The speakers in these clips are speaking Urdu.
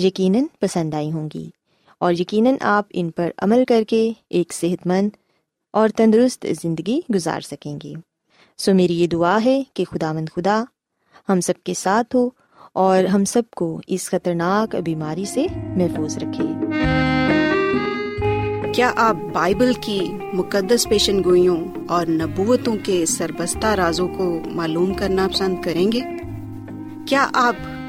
یقیناً پسند آئی ہوں گی اور یقیناً آپ ان پر عمل کر کے ایک صحت مند اور تندرست زندگی گزار سکیں گے۔ سو میری یہ دعا ہے کہ خداوند خدا ہم سب کے ساتھ ہو اور ہم سب کو اس خطرناک بیماری سے محفوظ رکھے۔ کیا آپ بائبل کی مقدس پیشن گوئیوں اور نبوتوں کے سربستہ رازوں کو معلوم کرنا پسند کریں گے؟ کیا آپ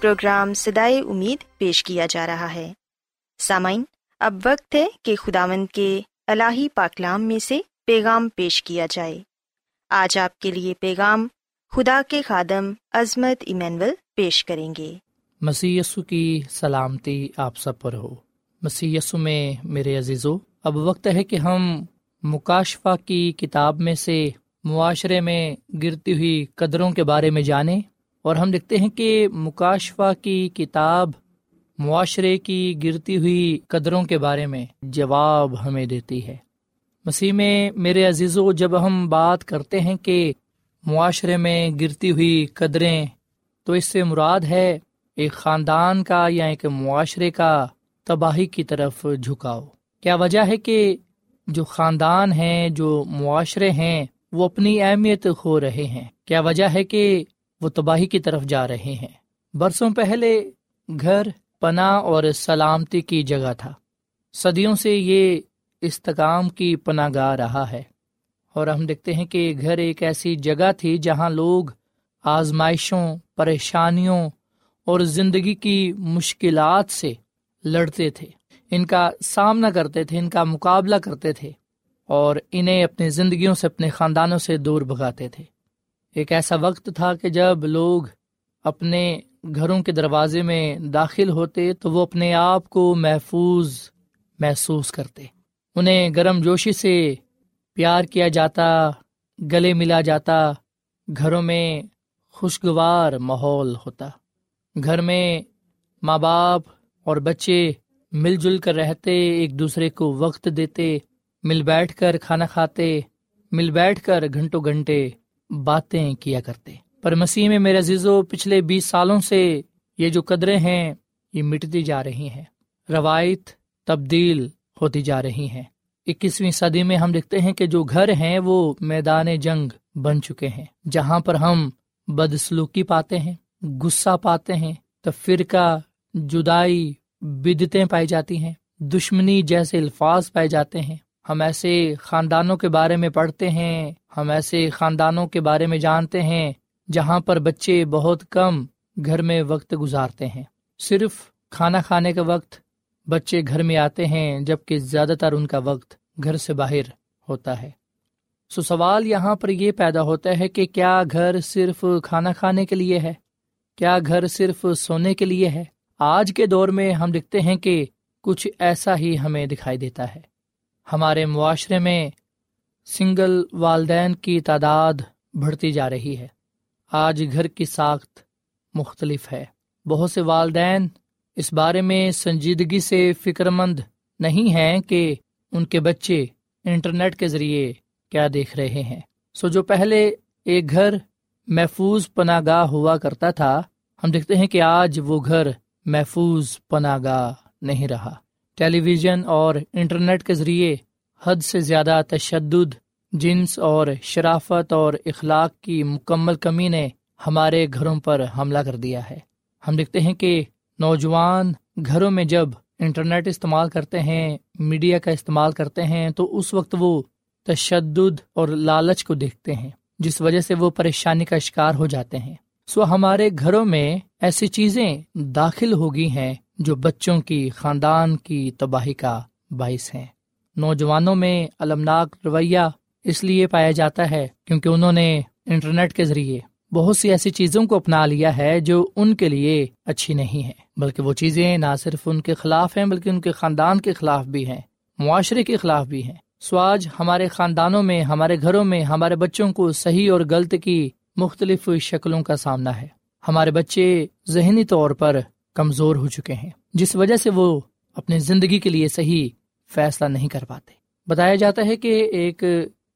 پروگرام صدائے امید پیش کیا جا رہا ہے۔ سامعین، اب وقت ہے کہ خداوند کے الہی پاکلام میں سے پیغام پیش کیا جائے۔ آج آپ کے لیے پیغام خدا کے خادم عظمت ایمینول پیش کریں گے۔ مسیح یسو کی سلامتی آپ سب پر ہو۔ مسیح یسو میں میرے عزیزو، اب وقت ہے کہ ہم مکاشفہ کی کتاب میں سے معاشرے میں گرتی ہوئی قدروں کے بارے میں جانیں، اور ہم دیکھتے ہیں کہ مکاشفہ کی کتاب معاشرے کی گرتی ہوئی قدروں کے بارے میں جواب ہمیں دیتی ہے۔ مسیح میں میرے عزیزو، جب ہم بات کرتے ہیں کہ معاشرے میں گرتی ہوئی قدریں، تو اس سے مراد ہے ایک خاندان کا یا ایک معاشرے کا تباہی کی طرف جھکاؤ۔ کیا وجہ ہے کہ جو خاندان ہیں، جو معاشرے ہیں، وہ اپنی اہمیت کھو رہے ہیں؟ کیا وجہ ہے کہ وہ تباہی کی طرف جا رہے ہیں؟ برسوں پہلے گھر پناہ اور سلامتی کی جگہ تھا، صدیوں سے یہ استحکام کی پناہ گاہ رہا ہے، اور ہم دیکھتے ہیں کہ گھر ایک ایسی جگہ تھی جہاں لوگ آزمائشوں، پریشانیوں اور زندگی کی مشکلات سے لڑتے تھے، ان کا سامنا کرتے تھے، ان کا مقابلہ کرتے تھے، اور انہیں اپنی زندگیوں سے، اپنے خاندانوں سے دور بھگاتے تھے۔ ایک ایسا وقت تھا کہ جب لوگ اپنے گھروں کے دروازے میں داخل ہوتے تو وہ اپنے آپ کو محفوظ محسوس کرتے، انہیں گرم جوشی سے پیار کیا جاتا، گلے ملا جاتا، گھروں میں خوشگوار ماحول ہوتا، گھر میں ماں باپ اور بچے مل جل کر رہتے، ایک دوسرے کو وقت دیتے، مل بیٹھ کر کھانا کھاتے، مل بیٹھ کر گھنٹوں گھنٹے باتیں کیا کرتے۔ پر مسیح میں میرے عزیزو، پچھلے 20 سالوں سے یہ جو قدریں ہیں یہ مٹتی جا رہی ہیں، روایت تبدیل ہوتی جا رہی ہیں۔ 21ویں صدی میں ہم دیکھتے ہیں کہ جو گھر ہیں وہ میدان جنگ بن چکے ہیں، جہاں پر ہم بدسلوکی پاتے ہیں، غصہ پاتے ہیں، تفرقہ، جدائی، بدعتیں پائی جاتی ہیں، دشمنی جیسے الفاظ پائے جاتے ہیں۔ ہم ایسے خاندانوں کے بارے میں پڑھتے ہیں، ہم ایسے خاندانوں کے بارے میں جانتے ہیں جہاں پر بچے بہت کم گھر میں وقت گزارتے ہیں۔ صرف کھانا کھانے کا وقت بچے گھر میں آتے ہیں، جبکہ زیادہ تر ان کا وقت گھر سے باہر ہوتا ہے۔ سو سوال یہاں پر یہ پیدا ہوتا ہے کہ کیا گھر صرف کھانا کھانے کے لیے ہے؟ کیا گھر صرف سونے کے لیے ہے؟ آج کے دور میں ہم دیکھتے ہیں کہ کچھ ایسا ہی ہمیں دکھائی دیتا ہے۔ ہمارے معاشرے میں سنگل والدین کی تعداد بڑھتی جا رہی ہے۔ آج گھر کی ساخت مختلف ہے۔ بہت سے والدین اس بارے میں سنجیدگی سے فکر مند نہیں ہیں کہ ان کے بچے انٹرنیٹ کے ذریعے کیا دیکھ رہے ہیں۔ سو جو پہلے ایک گھر محفوظ پناہ گاہ ہوا کرتا تھا، ہم دیکھتے ہیں کہ آج وہ گھر محفوظ پناہ گاہ نہیں رہا۔ ٹیلی ویژن اور انٹرنیٹ کے ذریعے حد سے زیادہ تشدد، جنس اور شرافت اور اخلاق کی مکمل کمی نے ہمارے گھروں پر حملہ کر دیا ہے۔ ہم دیکھتے ہیں کہ نوجوان گھروں میں جب انٹرنیٹ استعمال کرتے ہیں، میڈیا کا استعمال کرتے ہیں، تو اس وقت وہ تشدد اور لالچ کو دیکھتے ہیں، جس وجہ سے وہ پریشانی کا شکار ہو جاتے ہیں۔ سو ہمارے گھروں میں ایسی چیزیں داخل ہو گئی ہیں جو بچوں کی، خاندان کی تباہی کا باعث ہیں۔ نوجوانوں میں المناک رویہ اس لیے پایا جاتا ہے کیونکہ انہوں نے انٹرنیٹ کے ذریعے بہت سی ایسی چیزوں کو اپنا لیا ہے جو ان کے لیے اچھی نہیں ہے، بلکہ وہ چیزیں نہ صرف ان کے خلاف ہیں بلکہ ان کے خاندان کے خلاف بھی ہیں، معاشرے کے خلاف بھی ہیں۔ سو آج ہمارے خاندانوں میں، ہمارے گھروں میں ہمارے بچوں کو صحیح اور غلط کی مختلف شکلوں کا سامنا ہے۔ ہمارے بچے ذہنی طور پر کمزور ہو چکے ہیں، جس وجہ سے وہ اپنی زندگی کے لیے صحیح فیصلہ نہیں کر پاتے۔ بتایا جاتا ہے کہ ایک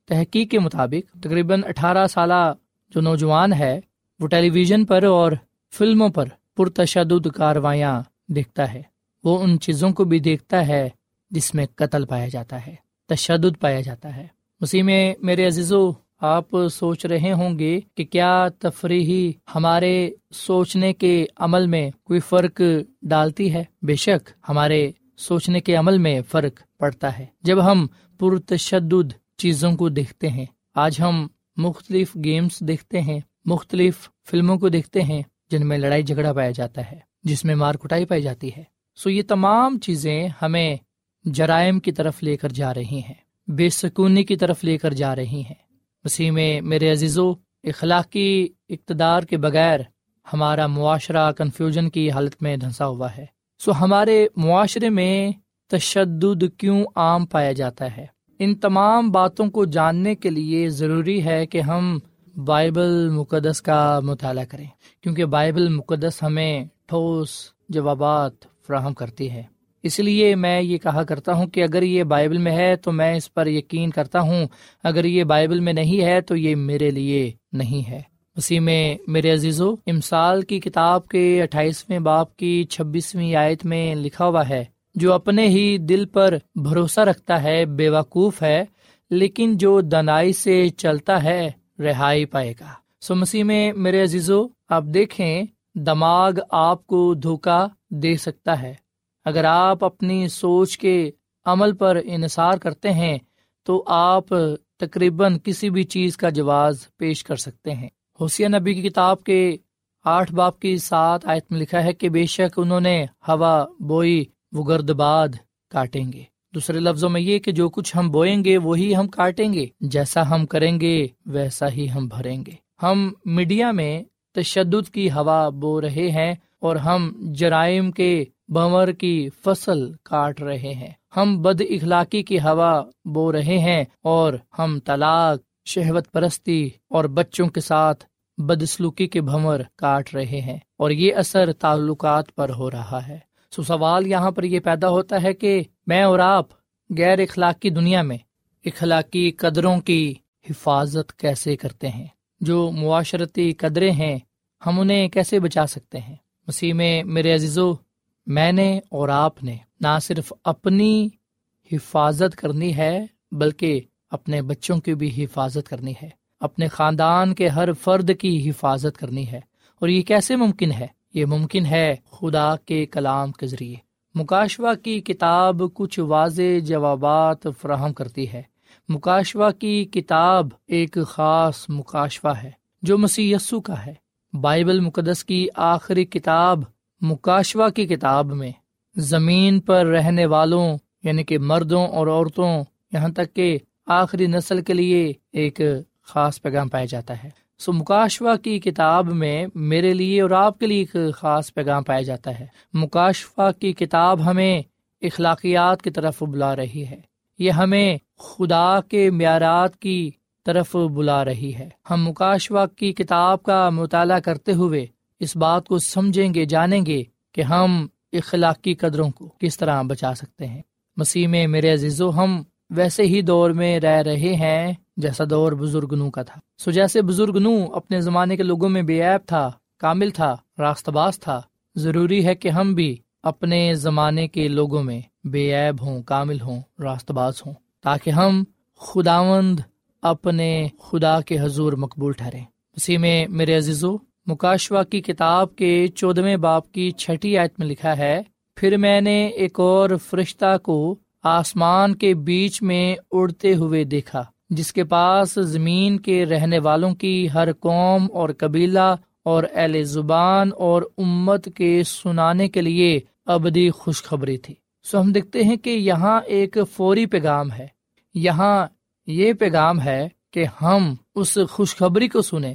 تحقیق کے مطابق تقریباً 18 سالہ جو نوجوان ہے وہ ٹیلی ویژن پر اور فلموں پر پرتشدد کارروائیاں دیکھتا ہے۔ وہ ان چیزوں کو بھی دیکھتا ہے جس میں قتل پایا جاتا ہے، تشدد پایا جاتا ہے۔ اسی میں میرے عزیزو، آپ سوچ رہے ہوں گے کہ کیا تفریحی ہمارے سوچنے کے عمل میں کوئی فرق ڈالتی ہے؟ بے شک ہمارے سوچنے کے عمل میں فرق پڑتا ہے جب ہم پرتشدد چیزوں کو دیکھتے ہیں۔ آج ہم مختلف گیمز دیکھتے ہیں، مختلف فلموں کو دیکھتے ہیں جن میں لڑائی جھگڑا پایا جاتا ہے، جس میں مار کٹائی پائی جاتی ہے۔ سو یہ تمام چیزیں ہمیں جرائم کی طرف لے کر جا رہی ہیں، بے سکونی کی طرف لے کر جا رہی ہیں۔ اسی میں میرے عزیزو، اخلاقی اقتدار کے بغیر ہمارا معاشرہ کنفیوژن کی حالت میں دھنسا ہوا ہے۔ سو ہمارے معاشرے میں تشدد کیوں عام پایا جاتا ہے؟ ان تمام باتوں کو جاننے کے لیے ضروری ہے کہ ہم بائبل مقدس کا مطالعہ کریں، کیونکہ بائبل مقدس ہمیں ٹھوس جوابات فراہم کرتی ہے۔ اس لیے میں یہ کہا کرتا ہوں کہ اگر یہ بائبل میں ہے تو میں اس پر یقین کرتا ہوں، اگر یہ بائبل میں نہیں ہے تو یہ میرے لیے نہیں ہے۔ اسی میں میرے عزیزو، امثال کی کتاب کے 28ویں باب کی 26ویں آیت میں لکھا ہوا ہے، جو اپنے ہی دل پر بھروسہ رکھتا ہے بیوقوف ہے، لیکن جو دانائی سے چلتا ہے رہائی پائے گا۔ سو مسیح میں میرے عزیزو، آپ دیکھیں، دماغ آپ کو دھوکہ دے سکتا ہے۔ اگر آپ اپنی سوچ کے عمل پر انحصار کرتے ہیں تو آپ تقریباً کسی بھی چیز کا جواز پیش کر سکتے ہیں۔ ہوسیہ نبی کی کتاب کے 8 باب کی 7 آیت میں لکھا ہے کہ بے شک انہوں نے ہوا بوئی، وہ گردباد کاٹیں گے۔ دوسرے لفظوں میں یہ کہ جو کچھ ہم بوئیں گے وہی ہم کاٹیں گے، جیسا ہم کریں گے ویسا ہی ہم بھریں گے۔ ہم میڈیا میں تشدد کی ہوا بو رہے ہیں اور ہم جرائم کے بمر کی فصل کاٹ رہے ہیں۔ ہم بد اخلاقی کی ہوا بو رہے ہیں اور ہم طلاق، شہوت پرستی اور بچوں کے ساتھ بدسلوکی کے بھمر کاٹ رہے ہیں، اور یہ اثر تعلقات پر ہو رہا ہے۔ سو سوال یہاں پر یہ پیدا ہوتا ہے کہ میں اور آپ غیر اخلاقی دنیا میں اخلاقی قدروں کی حفاظت کیسے کرتے ہیں؟ جو معاشرتی قدریں ہیں ہم انہیں کیسے بچا سکتے ہیں؟ مسیح میں میرے عزیزو، میں نے اور آپ نے نہ صرف اپنی حفاظت کرنی ہے بلکہ اپنے بچوں کی بھی حفاظت کرنی ہے، اپنے خاندان کے ہر فرد کی حفاظت کرنی ہے۔ اور یہ کیسے ممکن ہے؟ یہ ممکن ہے خدا کے کلام کے ذریعے۔ مکاشوہ کی کتاب کچھ واضح جوابات فراہم کرتی ہے۔ مکاشوہ کی کتاب ایک خاص مکاشوہ ہے جو مسیح یسوع کا ہے۔ بائبل مقدس کی آخری کتاب مکاشوہ کی کتاب میں زمین پر رہنے والوں، یعنی کہ مردوں اور عورتوں، یہاں تک کہ آخری نسل کے لیے ایک خاص پیغام پایا جاتا ہے۔ مکاشوہ کی کتاب میں میرے لیے اور آپ کے لیے ایک خاص پیغام پایا جاتا ہے۔ مکاشوہ کی کتاب ہمیں اخلاقیات کی طرف بلا رہی ہے، یہ ہمیں خدا کے معیارات کی طرف بلا رہی ہے۔ ہم مکاشوہ کی کتاب کا مطالعہ کرتے ہوئے اس بات کو سمجھیں گے، جانیں گے کہ ہم اخلاقی قدروں کو کس طرح بچا سکتے ہیں۔ مسیح میں میرے عزیزو، ہم ویسے ہی دور میں رہ رہے ہیں جیسا دور بزرگ نو کا تھا۔ جیسے بزرگ نو اپنے زمانے کے لوگوں میں بے عیب تھا، کامل تھا، راست باز تھا، ضروری ہے کہ ہم بھی اپنے زمانے کے لوگوں میں بے عیب ہوں، کامل ہوں، راست باز ہوں، تاکہ ہم خداوند اپنے خدا کے حضور مقبول ٹھہریں۔ اسی میں میرے عزیزو، مکاشوہ کی کتاب کے 14 باب کی 6 آیت میں لکھا ہے، پھر میں نے ایک اور فرشتہ کو آسمان کے بیچ میں اڑتے ہوئے دیکھا، جس کے پاس زمین کے رہنے والوں کی ہر قوم اور قبیلہ اور اہل زبان اور امت کے سنانے کے لیے ابدی خوشخبری تھی۔ سو ہم دیکھتے ہیں کہ یہاں ایک فوری پیغام ہے، یہاں یہ پیغام ہے کہ ہم اس خوشخبری کو سنیں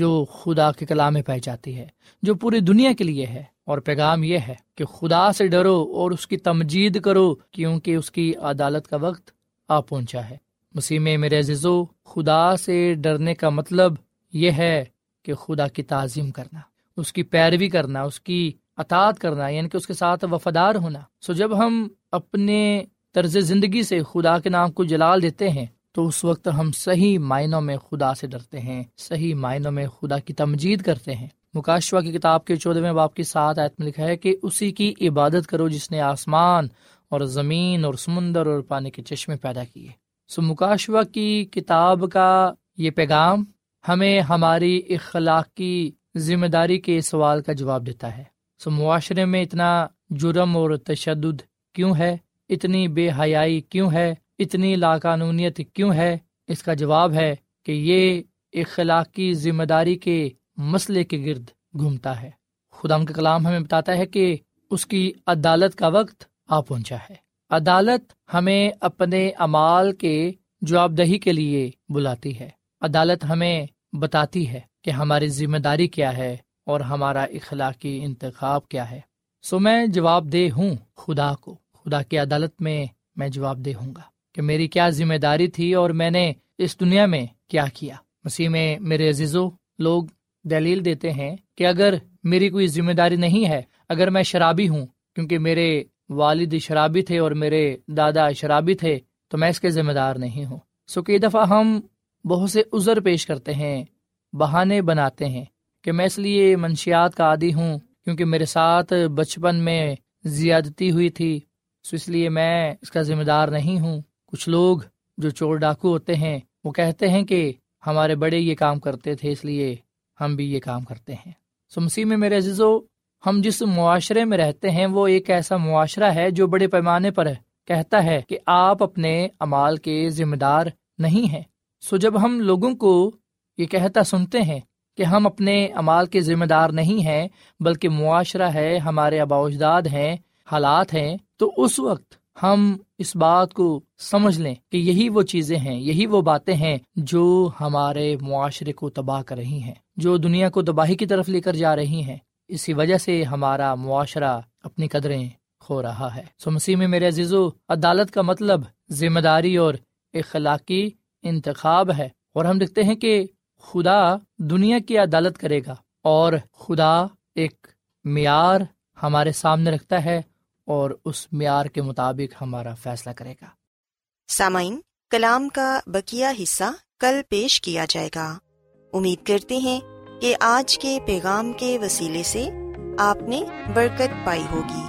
جو خدا کے کلام میں پائی جاتی ہے، جو پوری دنیا کے لیے ہے۔ اور پیغام یہ ہے کہ خدا سے ڈرو اور اس کی تمجید کرو، کیونکہ اس کی عدالت کا وقت آ پہنچا ہے۔ مسیح میں میرے عزیزو، خدا سے ڈرنے کا مطلب یہ ہے کہ خدا کی تعظیم کرنا، اس کی پیروی کرنا، اس کی اطاعت کرنا، یعنی کہ اس کے ساتھ وفادار ہونا۔ سو جب ہم اپنے طرز زندگی سے خدا کے نام کو جلال دیتے ہیں تو اس وقت ہم صحیح معنوں میں خدا سے ڈرتے ہیں، صحیح معنوں میں خدا کی تمجید کرتے ہیں۔ مکاشوہ کی کتاب کے 14 باب کی 7 آیت میں لکھا ہے کہ اسی کی عبادت کرو جس نے آسمان اور زمین اور سمندر اور پانی کے چشمے پیدا کیے۔ سو مکاشوہ کی کتاب کا یہ پیغام ہمیں ہماری اخلاقی ذمہ داری کے سوال کا جواب دیتا ہے۔ سو معاشرے میں اتنا جرم اور تشدد کیوں ہے؟ اتنی بے حیائی کیوں ہے؟ اتنی لاقانونیت کیوں ہے؟ اس کا جواب ہے کہ یہ اخلاقی ذمہ داری کے مسئلے کے گرد گھومتا ہے۔ خدا کا کلام ہمیں بتاتا ہے کہ اس کی عدالت کا وقت آ پہنچا ہے۔ عدالت ہمیں اپنے اعمال کے جواب دہی کے لیے بلاتی ہے۔ عدالت ہمیں بتاتی ہے کہ ہماری ذمہ داری کیا ہے اور ہمارا اخلاقی انتخاب کیا ہے۔ سو میں جواب دہ ہوں خدا کو، خدا کی عدالت میں میں جواب دہ ہوں گا کہ میری کیا ذمہ داری تھی اور میں نے اس دنیا میں کیا کیا۔ مسیح میں میرے عزیزو، لوگ دلیل دیتے ہیں کہ اگر میری کوئی ذمہ داری نہیں ہے، اگر میں شرابی ہوں کیونکہ میرے والد شرابی تھے اور میرے دادا شرابی تھے، تو میں اس کے ذمہ دار نہیں ہوں۔ سو کئی دفعہ ہم بہت سے عذر پیش کرتے ہیں، بہانے بناتے ہیں کہ میں اس لیے منشیات کا عادی ہوں کیونکہ میرے ساتھ بچپن میں زیادتی ہوئی تھی، سو اس لیے میں اس کا ذمہ دار نہیں ہوں۔ کچھ لوگ جو چور ڈاکو ہوتے ہیں وہ کہتے ہیں کہ ہمارے بڑے یہ کام کرتے تھے اس لیے ہم بھی یہ کام کرتے ہیں۔ سو مسیح میں میرے عزیزو، ہم جس معاشرے میں رہتے ہیں وہ ایک ایسا معاشرہ ہے جو بڑے پیمانے پر کہتا ہے کہ آپ اپنے اعمال کے ذمہ دار نہیں ہیں۔ سو جب ہم لوگوں کو یہ کہتا سنتے ہیں کہ ہم اپنے اعمال کے ذمہ دار نہیں ہیں بلکہ معاشرہ ہے، ہمارے آباء و اجداد ہیں، حالات ہیں، تو اس وقت ہم اس بات کو سمجھ لیں کہ یہی وہ چیزیں ہیں، یہی وہ باتیں ہیں جو ہمارے معاشرے کو تباہ کر رہی ہیں، جو دنیا کو تباہی کی طرف لے کر جا رہی ہیں۔ اسی وجہ سے ہمارا معاشرہ اپنی قدریں کھو رہا ہے۔ سو مسیح میں میرے عزیزو، عدالت کا مطلب ذمہ داری اور اخلاقی انتخاب ہے، اور ہم دیکھتے ہیں کہ خدا دنیا کی عدالت کرے گا، اور خدا ایک معیار ہمارے سامنے رکھتا ہے اور اس معیار کے مطابق ہمارا فیصلہ کرے گا۔ سامعین، کلام کا بقیہ حصہ کل پیش کیا جائے گا۔ امید کرتے ہیں کہ آج کے پیغام کے وسیلے سے آپ نے برکت پائی ہوگی۔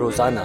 روزانہ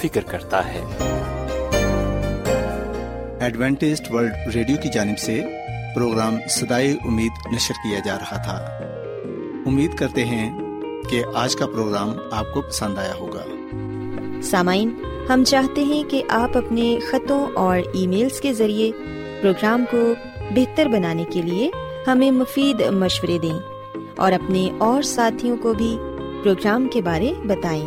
فکر کرتا ہے۔ ایڈوینٹسٹ ورلڈ ریڈیو کی جانب سے پروگرام صدائے امید نشر کیا جا رہا تھا۔ امید کرتے ہیں کہ آج کا پروگرام آپ کو پسند آیا ہوگا۔ سامعین، ہم چاہتے ہیں کہ آپ اپنے خطوں اور ای میلز کے ذریعے پروگرام کو بہتر بنانے کے لیے ہمیں مفید مشورے دیں اور اپنے اور ساتھیوں کو بھی پروگرام کے بارے بتائیں۔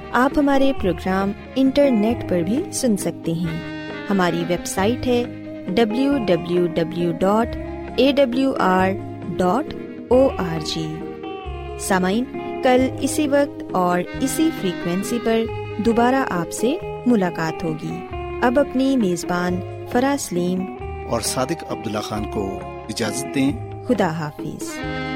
آپ ہمارے پروگرام انٹرنیٹ پر بھی سن سکتے ہیں۔ ہماری ویب سائٹ ہے www.awr.org۔ سامعین، کل اسی وقت اور اسی فریکوینسی پر دوبارہ آپ سے ملاقات ہوگی۔ اب اپنی میزبان فرا سلیم اور صادق عبداللہ خان کو اجازت دیں۔ خدا حافظ۔